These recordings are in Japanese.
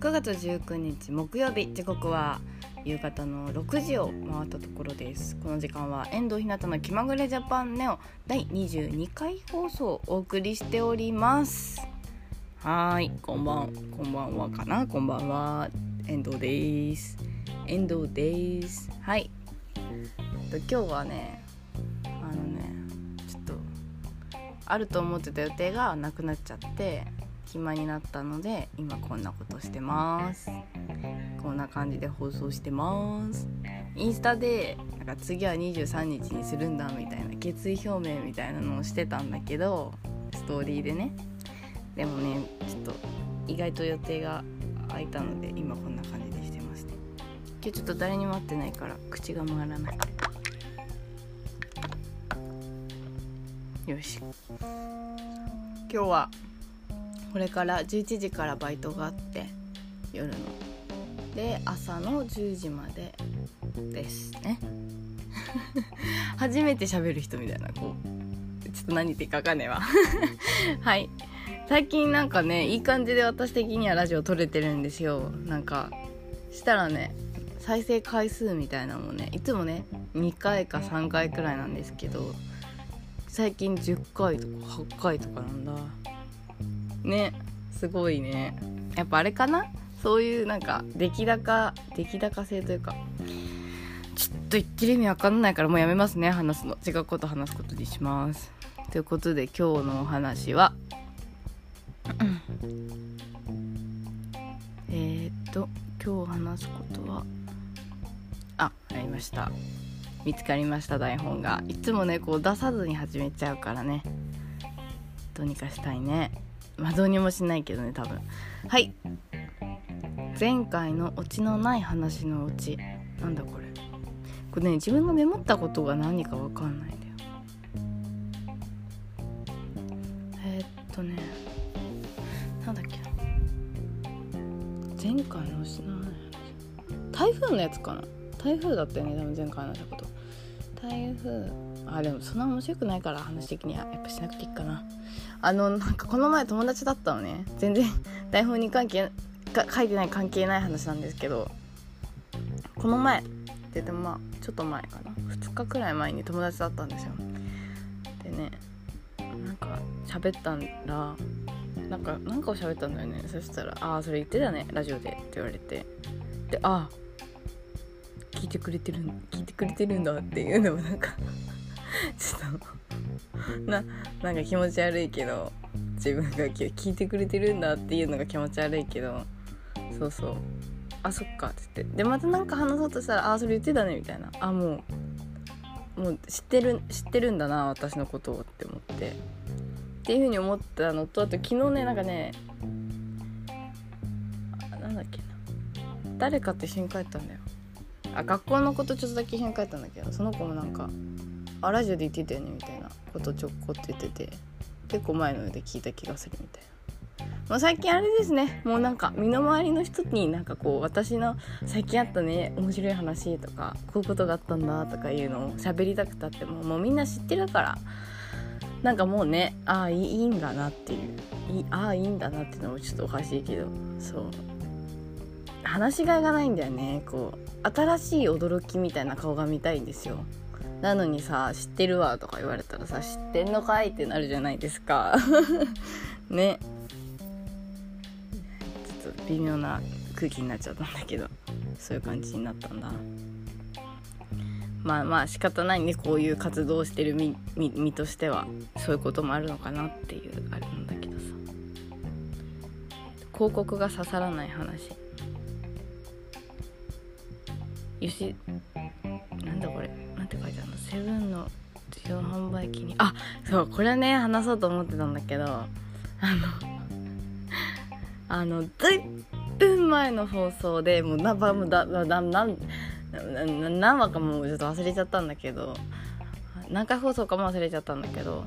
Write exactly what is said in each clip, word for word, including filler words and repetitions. くがつじゅうくにち木曜日、時刻は夕方のろくじを回ったところです。この時間は遠藤ひなたの気まぐれジャパンネオだいにじゅうにかい放送をお送りしております。はい、こんばんこんばんはかなこんばんは遠藤です遠藤です。はい、今日はねあのねちょっとあると思ってた予定がなくなっちゃって暇になったので、今こんなことしてます。こんな感じで放送してます。インスタでなんか次はにじゅうさんにちにするんだみたいな決意表明みたいなのをしてたんだけど、ストーリーでね。でもね、ちょっと意外と予定が空いたので今こんな感じでしてますね。今日ちょっと誰にも会ってないから口が回らない。よし、今日はこれからじゅういちじからバイトがあって、夜ので朝のじゅうじまでですね初めて喋る人みたいな、こうちょっと何言っていいか分かんねえわはい、最近なんかねいい感じで私的にはラジオ撮れてるんですよ。なんかしたらね、再生回数みたいなのもね、いつもねにかいかさんかいくらいなんですけど、最近じゅっかいとかはっかいとかなんだね。すごいね。やっぱあれかな、そういうなんか出来高出来高性というか、ちょっと言ってる意味わかんないからもうやめますね、話すの。違うこと話すことにします。ということで今日のお話はえっと今日話すことはあ、やりました。見つかりました、台本が。いつもねこう出さずに始めちゃうからね、どうにかしたいね。まあどうにもしないけどね、多分。はい、前回のオチのない話のオチなんだこれ。これね、自分がメモったことが何か分かんないんだよ。えー、っとねなんだっけ、前回のオチのない話、台風のやつかな。台風だったよね多分前回話したこと。台風、あでもそんな面白くないから話的にはやっぱしなくていいかな。あのなんかこの前友達だったのね、全然台本に関係書いてない関係ない話なんですけど、この前ででもまあちょっと前かな、ふつかくらい前に友達だったんですよ。でね、なんか喋ったらなんかなんかを喋ったんだよね。そしたらあーそれ言ってたねラジオでって言われて、であー聞いてくれてる聞いてくれてるんだっていうのもなんかちょっとななんか気持ち悪いけど、自分が聞いてくれてるんだっていうのが気持ち悪いけど、そうそう、あそっかって言って、でまたなんか話そうとしたらあそれ言ってたねみたいな、あもうもう知ってる知ってるんだな私のことをって思ってっていう風に思ったのと、あと昨日ねなんかねあなんだっけな誰かと一緒に帰ったんだよ。あ学校のことちょっとだけ一緒に帰ったんだけど、その子もなんかあラジオで言ってたよねみたいなことちょっこって言ってて、結構前ので聞いた気がするみたいな。もう最近あれですね、もうなんか身の回りの人になんかこう私の最近あったね面白い話とかこういうことがあったんだとかいうのを喋りたくたっても う, もうみんな知ってるから、なんかもうねああいいんだなっていういああいいんだなっていうのもちょっとおかしいけど、そう話しがいがないんだよね。こう新しい驚きみたいな顔が見たいんですよ。なのにさ知ってるわとか言われたらさ、知ってんのかいってなるじゃないですかね、ちょっと微妙な空気になっちゃったんだけど、そういう感じになったんだ。まあまあ仕方ないね、こういう活動をしてる身、身、身としてはそういうこともあるのかなっていうあれなんだけどさ、広告が刺さらない話よし、なんだこれなんて書いてあるの、セブンの自動販売機に、あそうこれね話そうと思ってたんだけど、あのあのじゅっぷんまえの放送でもう何話もだだだ何何話かもうちょっと忘れちゃったんだけど、何回放送かも忘れちゃったんだけど、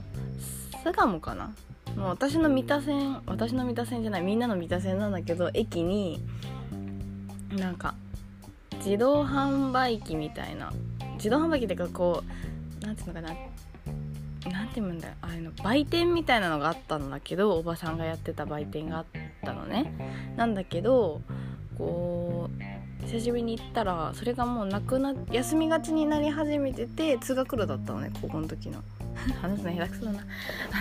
巣鴨かな、もう私の三田線私の三田線じゃないみんなの三田線なんだけど、駅になんか自動販売機みたいな、自動販売機ってかこうなんていうのかななんてて言うんだよ、あの売店みたいなのがあったんだけど、おばさんがやってた売店があったのね。なんだけどこう久しぶりに行ったらそれがもうなくな休みがちになり始めてて、通学路だったのね、高校の時の話すの下手くそだな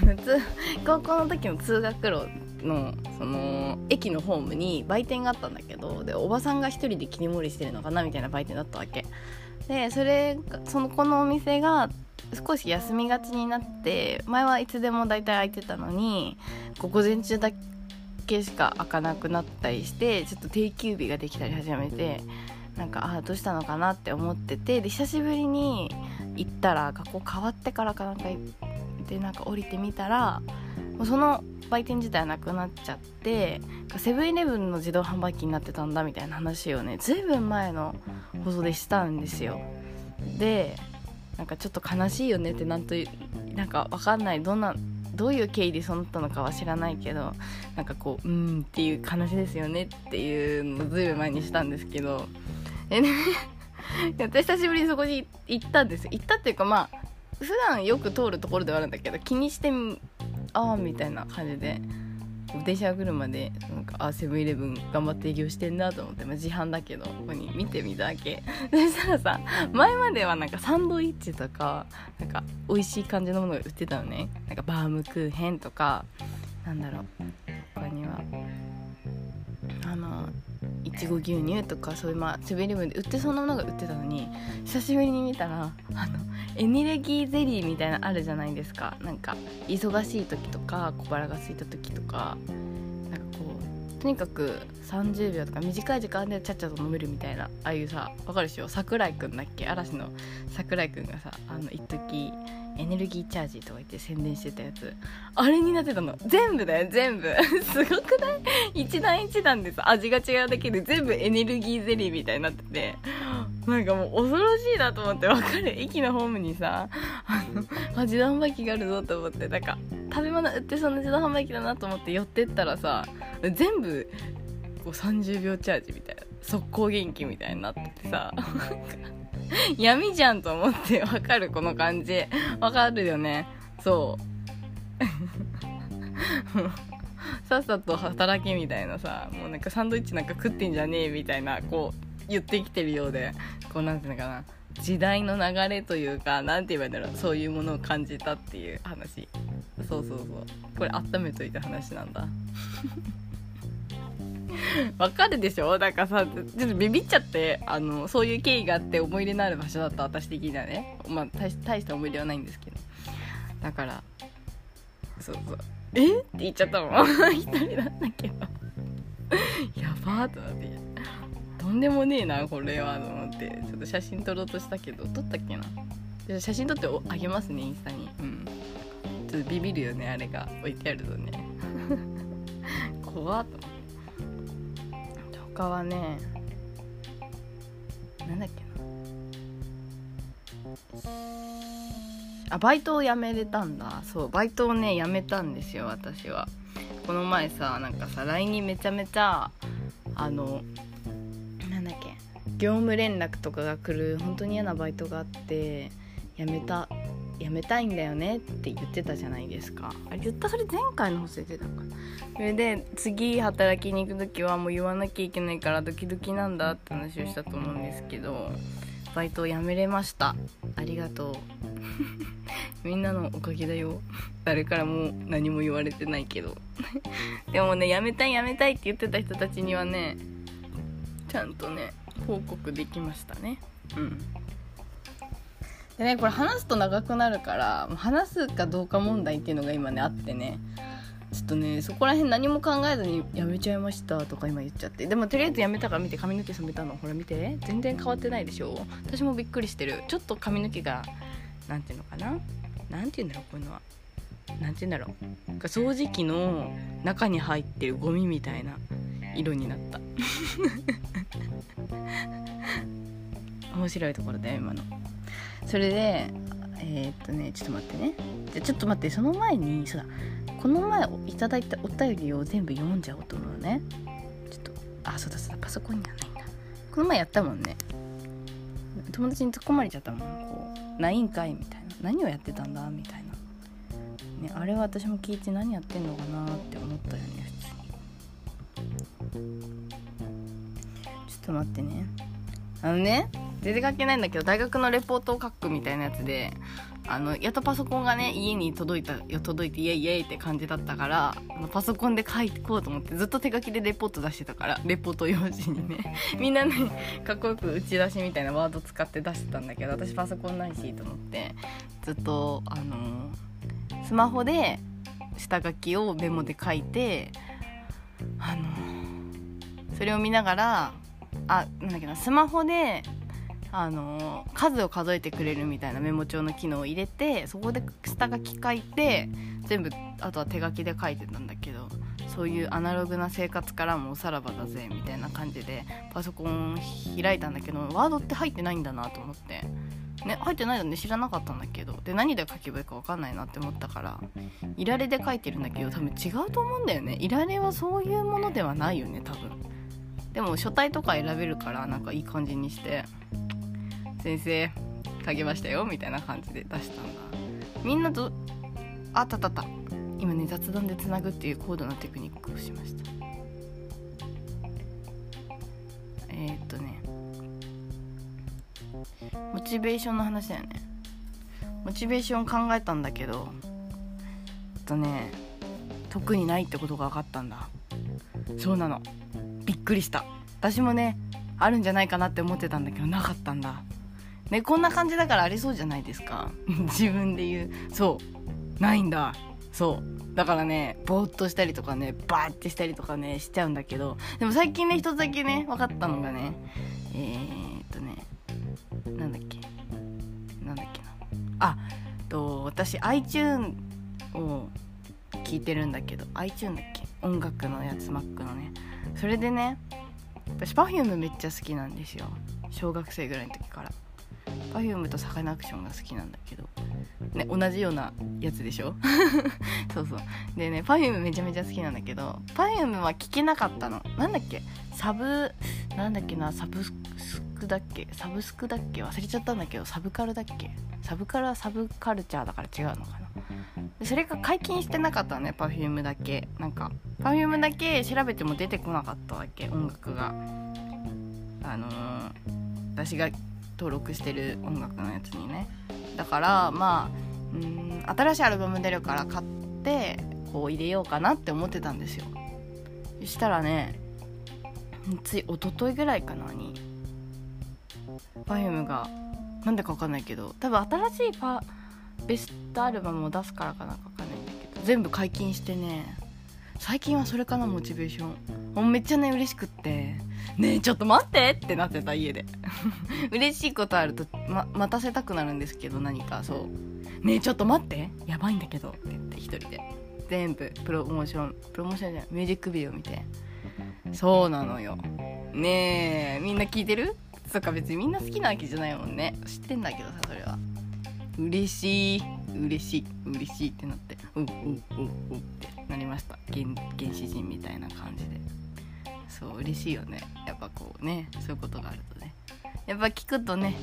あのつ高校の時の通学路のその駅のホームに売店があったんだけど、でおばさんが一人で切り盛りしてるのかなみたいな売店だったわけで、それそのこのお店が少し休みがちになって、前はいつでもだいたい開いてたのに午前中だけしか開かなくなったりして、ちょっと定休日ができたり始めて、なんかあどうしたのかなって思ってて、で久しぶりに行ったら学校変わってからかなんか行ってなんか降りてみたら、もうその売店自体なくなっちゃって、セブンイレブンの自動販売機になってたんだみたいな話をね、ずいぶん前の放送でしたんですよ。でなんかちょっと悲しいよねって、なんとなんかわかんない、どんなどういう経緯でそうなったのかは知らないけど、なんかこううーんっていう悲しいですよねっていうのをずいぶん前にしたんですけど、えね私久しぶりにそこに行ったんです。行ったっていうかまあ普段よく通るところではあるんだけど、気にしてああみたいな感じで電車車でなんかあセブンイレブン頑張って営業してんなと思って、まあ、自販だけどここに見てみたわけそしたらさ、前まではなんかサンドイッチとかなんか美味しい感じのものが売ってたのね。なんかバームクーヘンとか、なんだろう、他にはあのいちご牛乳とか、そういうまあセブンイレブンで売ってそうなものが売ってたのに、久しぶりに見たらあのエネルギーゼリーみたいなあるじゃないですか。なんか忙しい時とか小腹が空いた時とか、なんかこうとにかくさんじゅうびょうとか短い時間でちゃっちゃと飲めるみたいな、ああいうさ、わかるでしょ、桜井くんだっけ、嵐の桜井くんがさ、あの一時エネルギーチャージとか言って宣伝してたやつ、あれになってたの。全部だよ全部すごくない？一段一段でさ味が違うだけで全部エネルギーゼリーみたいになってて、なんかもう恐ろしいなと思って、わかる、駅のホームにさあの自動販売機があるぞと思って、なんか食べ物売ってそんな自動販売機だなと思って寄ってったらさ、全部こうさんじゅうびょうチャージみたいな、速攻元気みたいになっててさ闇じゃんと思って、わかるこの感じ、わかるよね、そうさっさと働けみたいなさ、もうなんかサンドイッチなんか食ってんじゃねえみたいな、こう言ってきてるようで、こうなんていうのかな、時代の流れというか、なんて言えばいいんだろう、そういうものを感じたっていう話。そうそうそう、これ温めといた話なんだわかるでしょ。なんかさ、ちょっとビビっちゃって、あのそういう経緯があって思い入れのある場所だった私的にはね、まあ大し、大した思い入れはないんですけど、だからそうそうえって言っちゃったもん一人なんだけどやばーとなって、とんでもねえなこれはと思って、ちょっと写真撮ろうとしたけど、撮ったっけな、写真撮ってあげますね、インスタに。うん、ちょっとビビるよね、あれが置いてあるとね怖っと思って。他はね、なんだっけな、あ、バイトを辞めれたんだ。そう、バイトをね辞めたんですよ私は。この前さ、なんかさ ライン にめちゃめちゃあの業務連絡とかが来る本当に嫌なバイトがあって、辞めた辞めたいんだよねって言ってたじゃないですか。あれ言った、それ前回の放送で出たのかな。それで次働きに行く時はもう言わなきゃいけないからドキドキなんだって話をしたと思うんですけど、バイトを辞めれました、ありがとうみんなのおかげだよ誰からも何も言われてないけどでもね、辞めたい辞めたいって言ってた人たちにはね、ちゃんとね報告できましたね。うん。でね、これ話すと長くなるから、もう話すかどうか問題っていうのが今ねあってね、ちょっとねそこら辺何も考えずにやめちゃいましたとか今言っちゃって、でもとりあえずやめたから見て、髪の毛染めたの、ほら見て、全然変わってないでしょ。私もびっくりしてる。ちょっと髪の毛がなんていうのかな、なんていうんだろう、こういうのは。なんていうんだろう。掃除機の中に入ってるゴミみたいな色になった。面白いところだよ今の。それでえー、っとねちょっと待ってね、じゃちょっと待って、その前にそうだ、この前いただいたお便りを全部読んじゃおうと思うのね。ちょっとあそうだそうだ、パソコンにはないんだ。この前やったもんね、友達に突っ込まれちゃったもん、こうないんかいみたいな、何をやってたんだみたいな、ね、あれは私も聞いて何やってんのかなって思ったよね。普通にちょっと待ってね、あのね全然関係ないんだけど、大学のレポートを書くみたいなやつで、あのやっとパソコンがね家に届いたよ、届いてイエイイエイって感じだったから、パソコンで書いてこうと思って、ずっと手書きでレポート出してたから、レポート用紙にねみんなねかっこよく打ち出しみたいなワード使って出してたんだけど、私パソコンないしと思って、ずっとあのスマホで下書きをメモで書いて、あのそれを見ながら、あ、なんだっけな、スマホであの数を数えてくれるみたいなメモ帳の機能を入れて、そこで下書き書いて、全部あとは手書きで書いてたんだけど、そういうアナログな生活からもおさらばだぜみたいな感じでパソコン開いたんだけど、ワードって入ってないんだなと思ってね、入ってないので知らなかったんだけど、で何で書けばいいか分かんないなって思ったから、いられで書いてるんだけど、多分違うと思うんだよね。いられはそういうものではないよね多分。でも書体とか選べるから、なんかいい感じにして、先生書けましたよみたいな感じで出したんだ。みんなどあったったった今ね、雑談でつなぐっていう高度なテクニックをしました。えー、っとねモチベーションの話だよね。モチベーション考えたんだけど、えっとね特にないってことが分かったんだ。そうなの、びっくりした。私もねあるんじゃないかなって思ってたんだけど、なかったんだね。こんな感じだからありそうじゃないですか自分で言う。そうないんだ。そうだからね、ぼーっとしたりとかね、バーってしたりとかねしちゃうんだけど、でも最近ね一つだけね分かったのがね、えーっとねなんだっけなんだっけなあと私 iTunes を聞いてるんだけど、 iTunes だっけ、音楽のやつ Mac のね。それでね、私 Perfume めっちゃ好きなんですよ。小学生ぐらいの時から Perfume とサカナクションが好きなんだけど、ね、同じようなやつでしょそうそうでね Perfume めちゃめちゃ好きなんだけど、 Perfume は聞けなかったの。なんだっけサブなんだっけなサブスクだっけサブスクだっけ忘れちゃったんだけど、サブカルだっけサブカルはサブカルチャーだから違うのかな。それが解禁してなかったね、Perfume だけ。なんか Perfume だけ調べても出てこなかったわけ、音楽が。あのー、私が登録してる音楽のやつにね。だからまあうーん新しいアルバム出るから買ってこう入れようかなって思ってたんですよ。そしたらね、つい一昨日ぐらいかなに Perfume がなんでか分かんないけど、多分新しいパベストアルバムを出すからかなんか分かんないんだけど、全部解禁してね。最近はそれかなモチベーション。もうめっちゃね嬉しくってねえちょっと待ってってなってた家で嬉しいことあると、ま、待たせたくなるんですけど、何かそうねえちょっと待ってやばいんだけどって言って一人で全部プロモーションプロモーションじゃないミュージックビデオ見て。そうなのよねえみんな聞いてる？そっか別にみんな好きなわけじゃないもんね、知ってんだけどさ。それは嬉しい嬉しい嬉しいってなってううううってなりました。 原, 原始人みたいな感じで。そう嬉しいよね、やっぱこうねそういうことがあるとね、やっぱ聞くとね、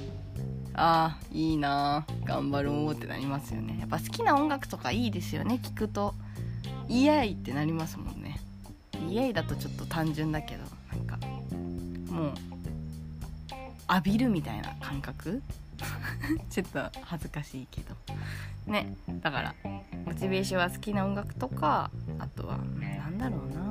あーいいなー頑張ろうってなりますよね。やっぱ好きな音楽とかいいですよね、聞くとイエイってなりますもんね。イエイだとちょっと単純だけど、なんかもう浴びるみたいな感覚ちょっと恥ずかしいけどね。だからモチベーションは好きな音楽とか、あとはなんだろうな、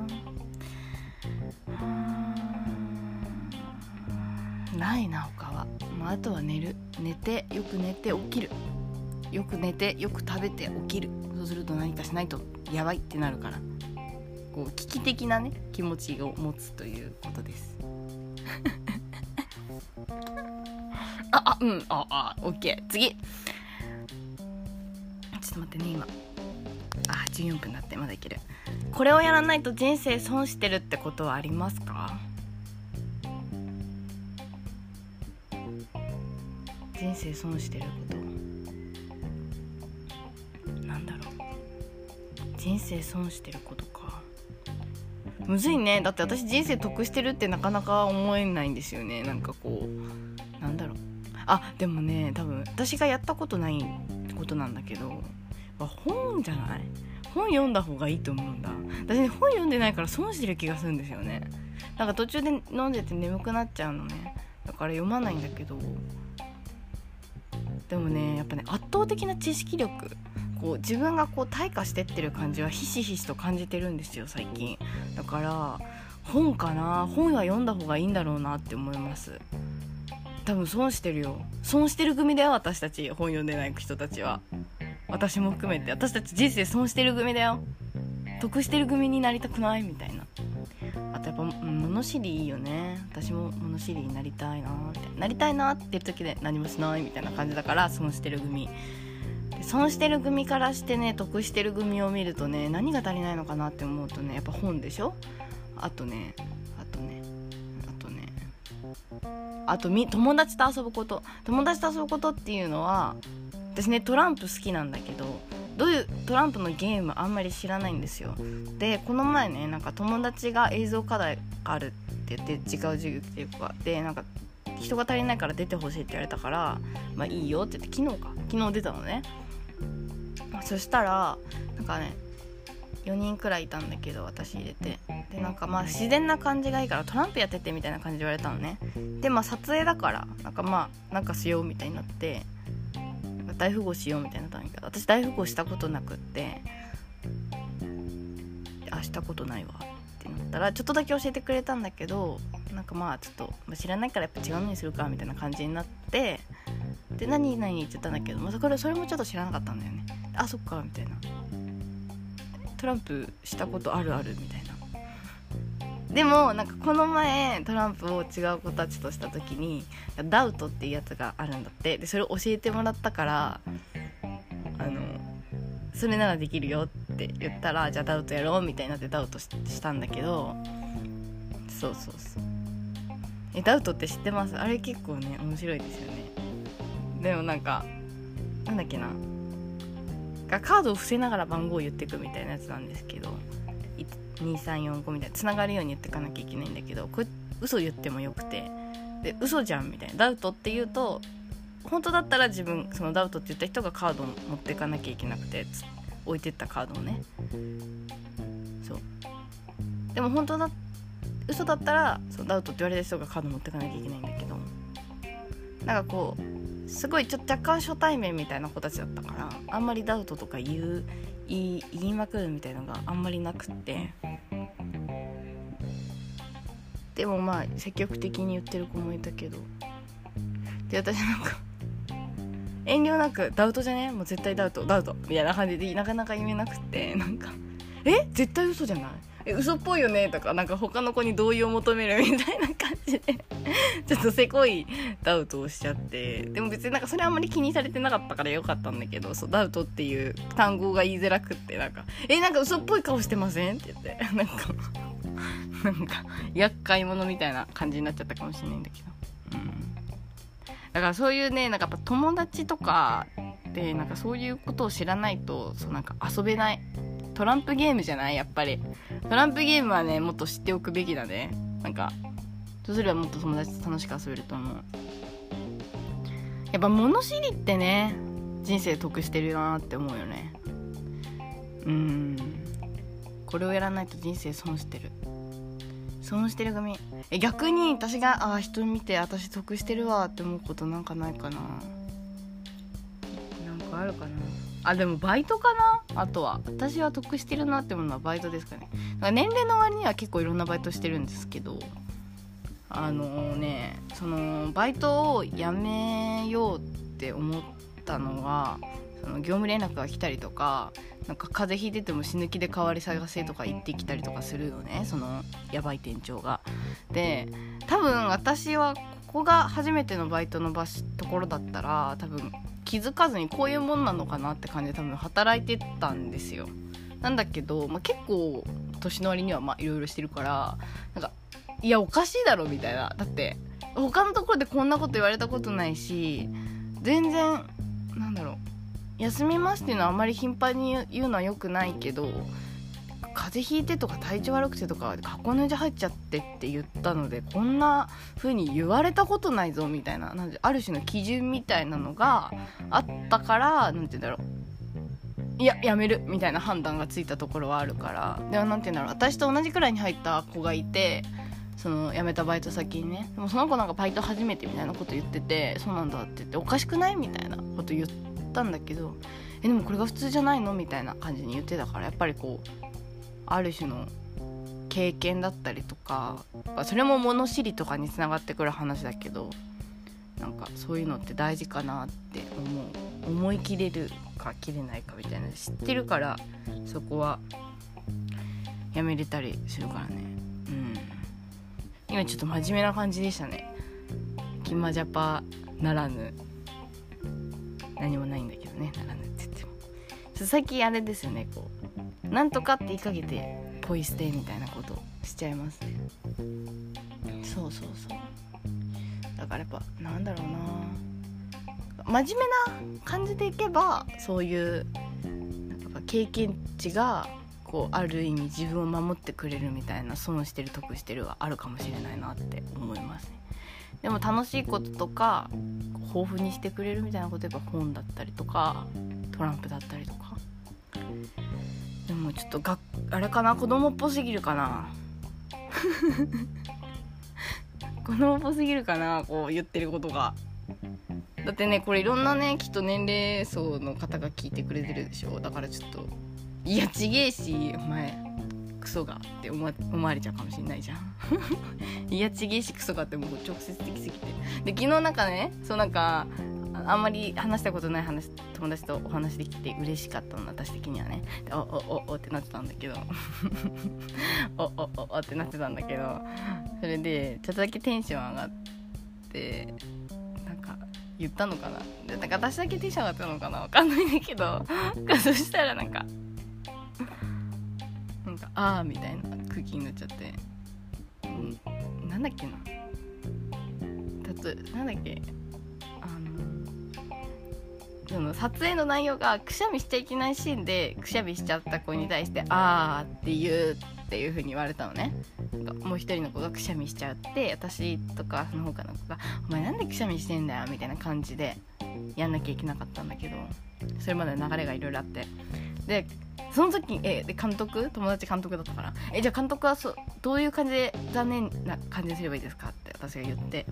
ないな他は。まあ、あとは寝る、寝てよく寝て起きる、よく寝てよく食べて起きる。そうすると何かしないとやばいってなるから、こう危機的なね気持ちを持つということですあ、あ、うん、あ、あ、オッケー、次。ちょっと待ってね、今。あ、じゅうよんぷんだって、まだいける。これをやらないと人生損してるってことはありますか？人生損してること。なんだろう。人生損してることか。むずいね。だって私人生得してるってなかなか思えないんですよね。なんかこう、なんだろう。あ、でもね、多分私がやったことないことなんだけど、本本じゃない？本読んだ方がいいと思うんだ。私ね、本読んでないから損してる気がするんですよね。なんか途中で飲んでて眠くなっちゃうのね。だから読まないんだけど、でもね、やっぱね、圧倒的な知識力、こう自分がこう退化してってる感じはひしひしと感じてるんですよ最近。だから本かな、本は読んだ方がいいんだろうなって思います。多分損してるよ、損してる組だよ私たち、本読んでない人たちは。私も含めて、私たち人生損してる組だよ。得してる組になりたくないみたいな。あとやっぱ物知りいいよね。私も物知りになりたいなってなりたいなって言う時で何もしないみたいな感じだから損してる組で、損してる組からしてね、得してる組を見るとね、何が足りないのかなって思うとね、やっぱ本でしょ。あとねあとねあとねあとみ友達と遊ぶこと。友達と遊ぶことっていうのは、私ねトランプ好きなんだけど、どういうトランプのゲームあんまり知らないんですよ。でこの前ね、なんか友達が映像課題があるって言って、違う授業来てる子がで、なんか人が足りないから出てほしいって言われたから、まあいいよって言って、昨日か昨日出たのね。そしたらなんかねよにんくらいいたんだけど、私入れて、でなんかまあ自然な感じがいいからトランプやっててみたいな感じで言われたのね。でまあ撮影だからなんかまあなんかしようみたいになって、大富豪しようみたいになったんだけど、私大富豪したことなくって、あしたことないわってなったら、ちょっとだけ教えてくれたんだけど、なんかまあちょっと、まあ、知らないからやっぱ違うのにするかみたいな感じになって、で何何言っちゃったんだけど、まあ、それそれもちょっと知らなかったんだよね。あそっかみたいな、トランプしたことあるあるみたいな。でもなんかこの前トランプを違う子たちとした時に、ダウトっていうやつがあるんだって。でそれを教えてもらったから、あのそれならできるよって言ったら、じゃあダウトやろうみたいになってダウト し, したんだけど、そうそうそうえダウトって知ってます？あれ結構ね面白いですよね。でもなんかなんだっけな、カードを伏せながら番号を言っていくみたいなやつなんですけど、にさんよんごみたいなつながるように言ってかなきゃいけないんだけど、これ嘘言ってもよくて、で嘘じゃんみたいな、ダウトって言うと本当だったら自分そのダウトって言った人がカードを持ってかなきゃいけなくて、置いてったカードをね、そうでも本当だ嘘だったらそのダウトって言われた人がカード持ってかなきゃいけないんだけど、なんかこうすごいちょっと若干初対面みたいな子たちだったから、あんまりダウトとか言う言い, 言いまくるみたいなのがあんまりなくって、でもまあ積極的に言ってる子もいたけど、で私なんか遠慮なくダウトじゃね、もう絶対ダウトダウトみたいな感じでなかなか言えなくて、なんかえ絶対嘘じゃない、え嘘っぽいよねとか、なんか他の子に同意を求めるみたいな感じでちょっとせこいダウトをしちゃって、でも別になんかそれあんまり気にされてなかったからよかったんだけど、そうダウトっていう単語が言いづらくって、なんかえなんか嘘っぽい顔してませんって言って、なんかなんか厄介者みたいな感じになっちゃったかもしれないんだけど、うん、だからそういうね、なんかやっぱ友達とかでなんかそういうことを知らないと、そうなんか遊べない。トランプゲームじゃない、やっぱりトランプゲームはねもっと知っておくべきだね。なんかそうすればもっと友達と楽しく遊べると思う。やっぱ物知りってね人生得してるなって思うよね。うーんこれをやらないと人生損してる損してる組。え逆に私があ人見て私得してるわって思うことなんかないかな、なんかあるかなあ。でもバイトかな、あとは私は得してるなって思うのはバイトですかね。だから年齢の割には結構いろんなバイトしてるんですけど、あのねそのバイトをやめようって思ったのが、その業務連絡が来たりとか、なんか風邪ひいてても死ぬ気で代わり探せとか言ってきたりとかするよね、そのやばい店長が。で多分私はここが初めてのバイトの場所ところだったら多分気づかずにこういうもんなのかなって感じで多分働いてたんですよ。なんだけど、まあ、結構年の割にはまあいろいろしてるから、なんかいやおかしいだろみたいな、だって他のところでこんなこと言われたことないし、全然なんだろう休みますっていうのはあんまり頻繁に言うのは良くないけど、風邪ひいてとか体調悪くてとか箱根じゃ入っちゃってって言ったので、こんな風に言われたことないぞみたい な, なんある種の基準みたいなのがあったから、なんて言うんだろういややめるみたいな判断がついたところはあるから。でもなんていうんだろう、私と同じくらいに入った子がいて、その辞めたバイト先にね、でもその子なんかバイト初めてみたいなこと言ってて、そうなんだって言って、おかしくないみたいなこと言ったんだけど、えでもこれが普通じゃないのみたいな感じに言ってたから、やっぱりこうある種の経験だったりとか、それも物知りとかにつながってくる話だけど、なんかそういうのって大事かなって思う。思い切れるか切れないかみたいな、知ってるからそこはやめれたりするからね。うん。今ちょっと真面目な感じでしたね。キマジャパならぬ何もないんだけどね、ならぬって言っても。ちょっと最近あれですよね、こうなんとかって言いかけてポイ捨てみたいなことしちゃいますね。そうそうそう。だからやっぱなんだろうな、真面目な感じでいけば、そういうなんか経験値がこうある意味自分を守ってくれるみたいな、損してる得してるはあるかもしれないなって思いますね。でも楽しいこととか豊富にしてくれるみたいなこと、やっぱ本だったりとかトランプだったりとか。でもちょっとがあれかな、子供っぽすぎるかな子供っぽすぎるかな、こう言ってることが。だってね、これいろんなね、きっと年齢層の方が聞いてくれてるでしょ。だからちょっといやちげえしお前クソがって思わ、思われちゃうかもしれないじゃんいやちげえしクソがってもう直接的すぎて。で昨日なんかね、そうなんかあんまり話したことない話、友達とお話できて嬉しかったの、私的にはね。おおおおってなってたんだけどおおおおってなってたんだけど、それでちょっとだけテンション上がってなんか言ったのかな、でなんか私だけテンション上がったのかな、わかんないんだけどそしたらなんかなんかあーみたいな空気になっちゃって、んなんだっけな、たとなんだっけ、その撮影の内容がくしゃみしちゃいけないシーンでくしゃみしちゃった子に対してあーって言うっていう風に言われたのね。もう一人の子がくしゃみしちゃって、私とかその他の子がお前なんでくしゃみしてんだよみたいな感じでやんなきゃいけなかったんだけど、それまでの流れがいろいろあって、でその時えで監督、友達監督だったから、えじゃあ監督はそどういう感じで残念な感じにすればいいですかって私が言って、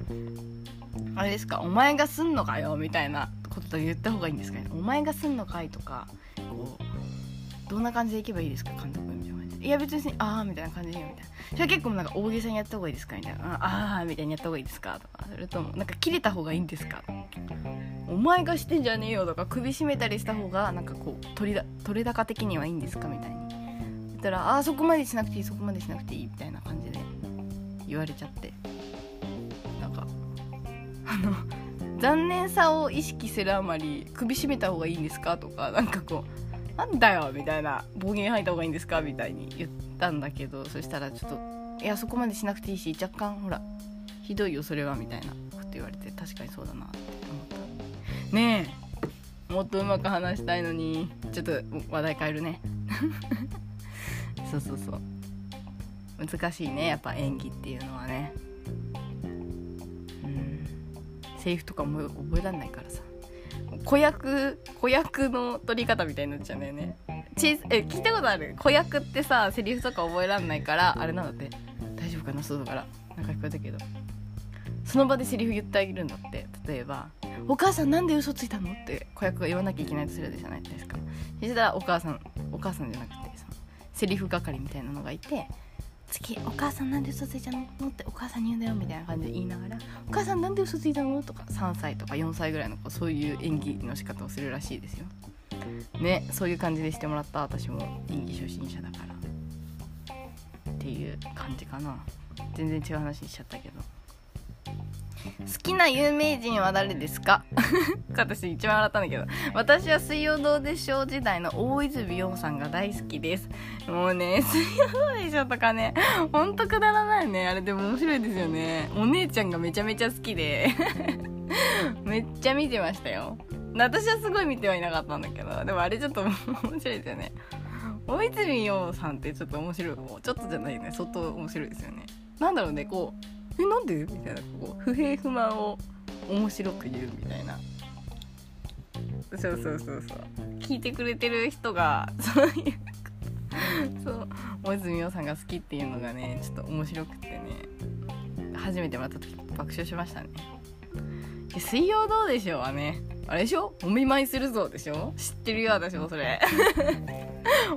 あれですかお前がすんのかよみたいなこと言った方がいいんですかね、お前がすんのかいとか、こうどんな感じでいけばいいですか監督みたいな感じで、いや別にあーみたいな感じでみたいな、それ結構なんか大げさにやった方がいいですかみたいな、あーみたいにやった方がいいですかとか、それともなんか切れた方がいいんですか、お前がしてんじゃねえよとか、首絞めたりした方がなんかこう取りだ取れ高的にはいいんですかみたいに言ったら、あーそこまでしなくていいそこまでしなくていいみたいな感じで言われちゃって、なんかあの残念さを意識するあまり首絞めた方がいいんですかとか、なんかこうなんだよみたいな、暴言吐いた方がいいんですかみたいに言ったんだけど、そしたらちょっといやそこまでしなくていいし、若干ほらひどいよそれはみたいなこと言われて、確かにそうだなって思ったね。えもっとうまく話したいのにちょっと話題変えるねそうそうそう、難しいねやっぱ演技っていうのはね。セリフとかも覚えられないからさ、子役子役の取り方みたいになっちゃうんだよね。ちえ聞いたことある、子役ってさセリフとか覚えられないから、あれなんだって、大丈夫かな、そうだからなんか聞こえたけど、その場でセリフ言ってあげるんだって。例えばお母さんなんで嘘ついたのって子役が言わなきゃいけないとするじゃないですか。そしたらお母さんお母さんじゃなくてそのセリフ係みたいなのがいて、次お母さんなんで嘘ついちゃうのってお母さんに言うんだよみたいな感じで言いながら、お母さんなんで嘘ついたのとか、さんさいとかよんさいぐらいの子そういう演技の仕方をするらしいですよね。そういう感じでしてもらった。私も演技初心者だからっていう感じかな。全然違う話しちゃったけど、好きな有名人は誰ですか私一番笑ったんだけど、私は水曜どうでしょう時代の大泉洋さんが大好きです。もうね水曜どうでしょうとかね、ほんとくだらないねあれ。でも面白いですよね。お姉ちゃんがめちゃめちゃ好きでめっちゃ見てましたよ。私はすごい見てはいなかったんだけど、でもあれちょっと面白いですよね。大泉洋さんってちょっと面白い、ちょっとじゃないよね、相当面白いですよね。なんだろうね、こうえなんでみたいな、こう不平不満を面白く言うみたいなそうそうそうそう、聞いてくれてる人がそういうそう大泉洋さんが好きっていうのがねちょっと面白くてね、初めてもらった時爆笑しましたね。で水曜どうでしょうはね、あれでしょ、お見舞いするぞでしょ、知ってるよ私もそれ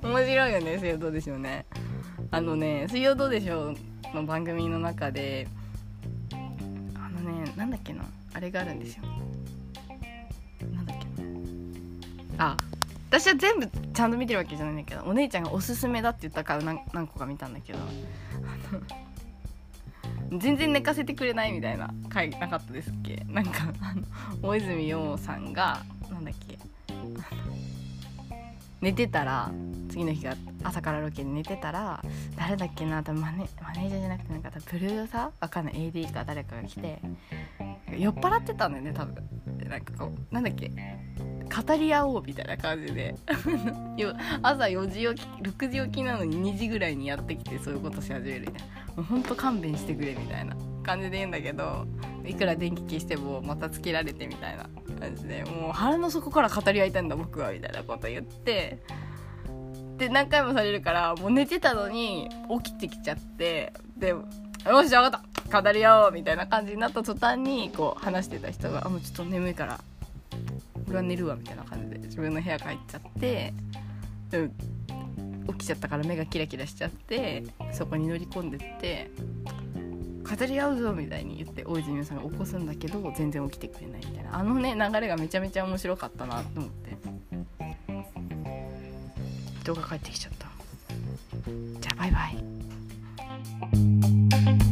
面白いよね水曜どうでしょうね。あのね水曜どうでしょうの番組の中であのねなんだっけな、あれがあるんですよ、なんだっけな、あ私は全部ちゃんと見てるわけじゃないんだけど、お姉ちゃんがおすすめだって言ったから 何, 何個か見たんだけど全然寝かせてくれないみたいな回なかったですっけ。なんかあの大泉洋さんがなんだっけ寝てたら次の日が朝からロケで寝てたら、誰だっけな、多分マネ、マネージャーじゃなくてなんかプロデューサーわかんない エーディー か誰かが来て酔っ払ってたんだよね多分、なんかこうなんだっけ語り合おうみたいな感じで朝よじ起きろくじ起きなのににじぐらいにやってきてそういうことし始めるみたいな、もうほんと勘弁してくれみたいな感じで言うんだけど、いくら電気消してもまたつけられてみたいな感じで、もう腹の底から語り合いたいんだ僕はみたいなこと言って、で何回もされるからもう寝てたのに起きてきちゃって、でよし分かった語り合おうみたいな感じになった途端にこう話してた人があもうちょっと眠いから俺は寝るわみたいな感じで自分の部屋から入っちゃって、で起きちゃったから目がキラキラしちゃって、そこに乗り込んでって語り合うぞみたいに言って大泉さんが起こすんだけど全然起きてくれないみたいな、あのね流れがめちゃめちゃ面白かったなと思って、人が帰ってきちゃった。じゃあバイバイ。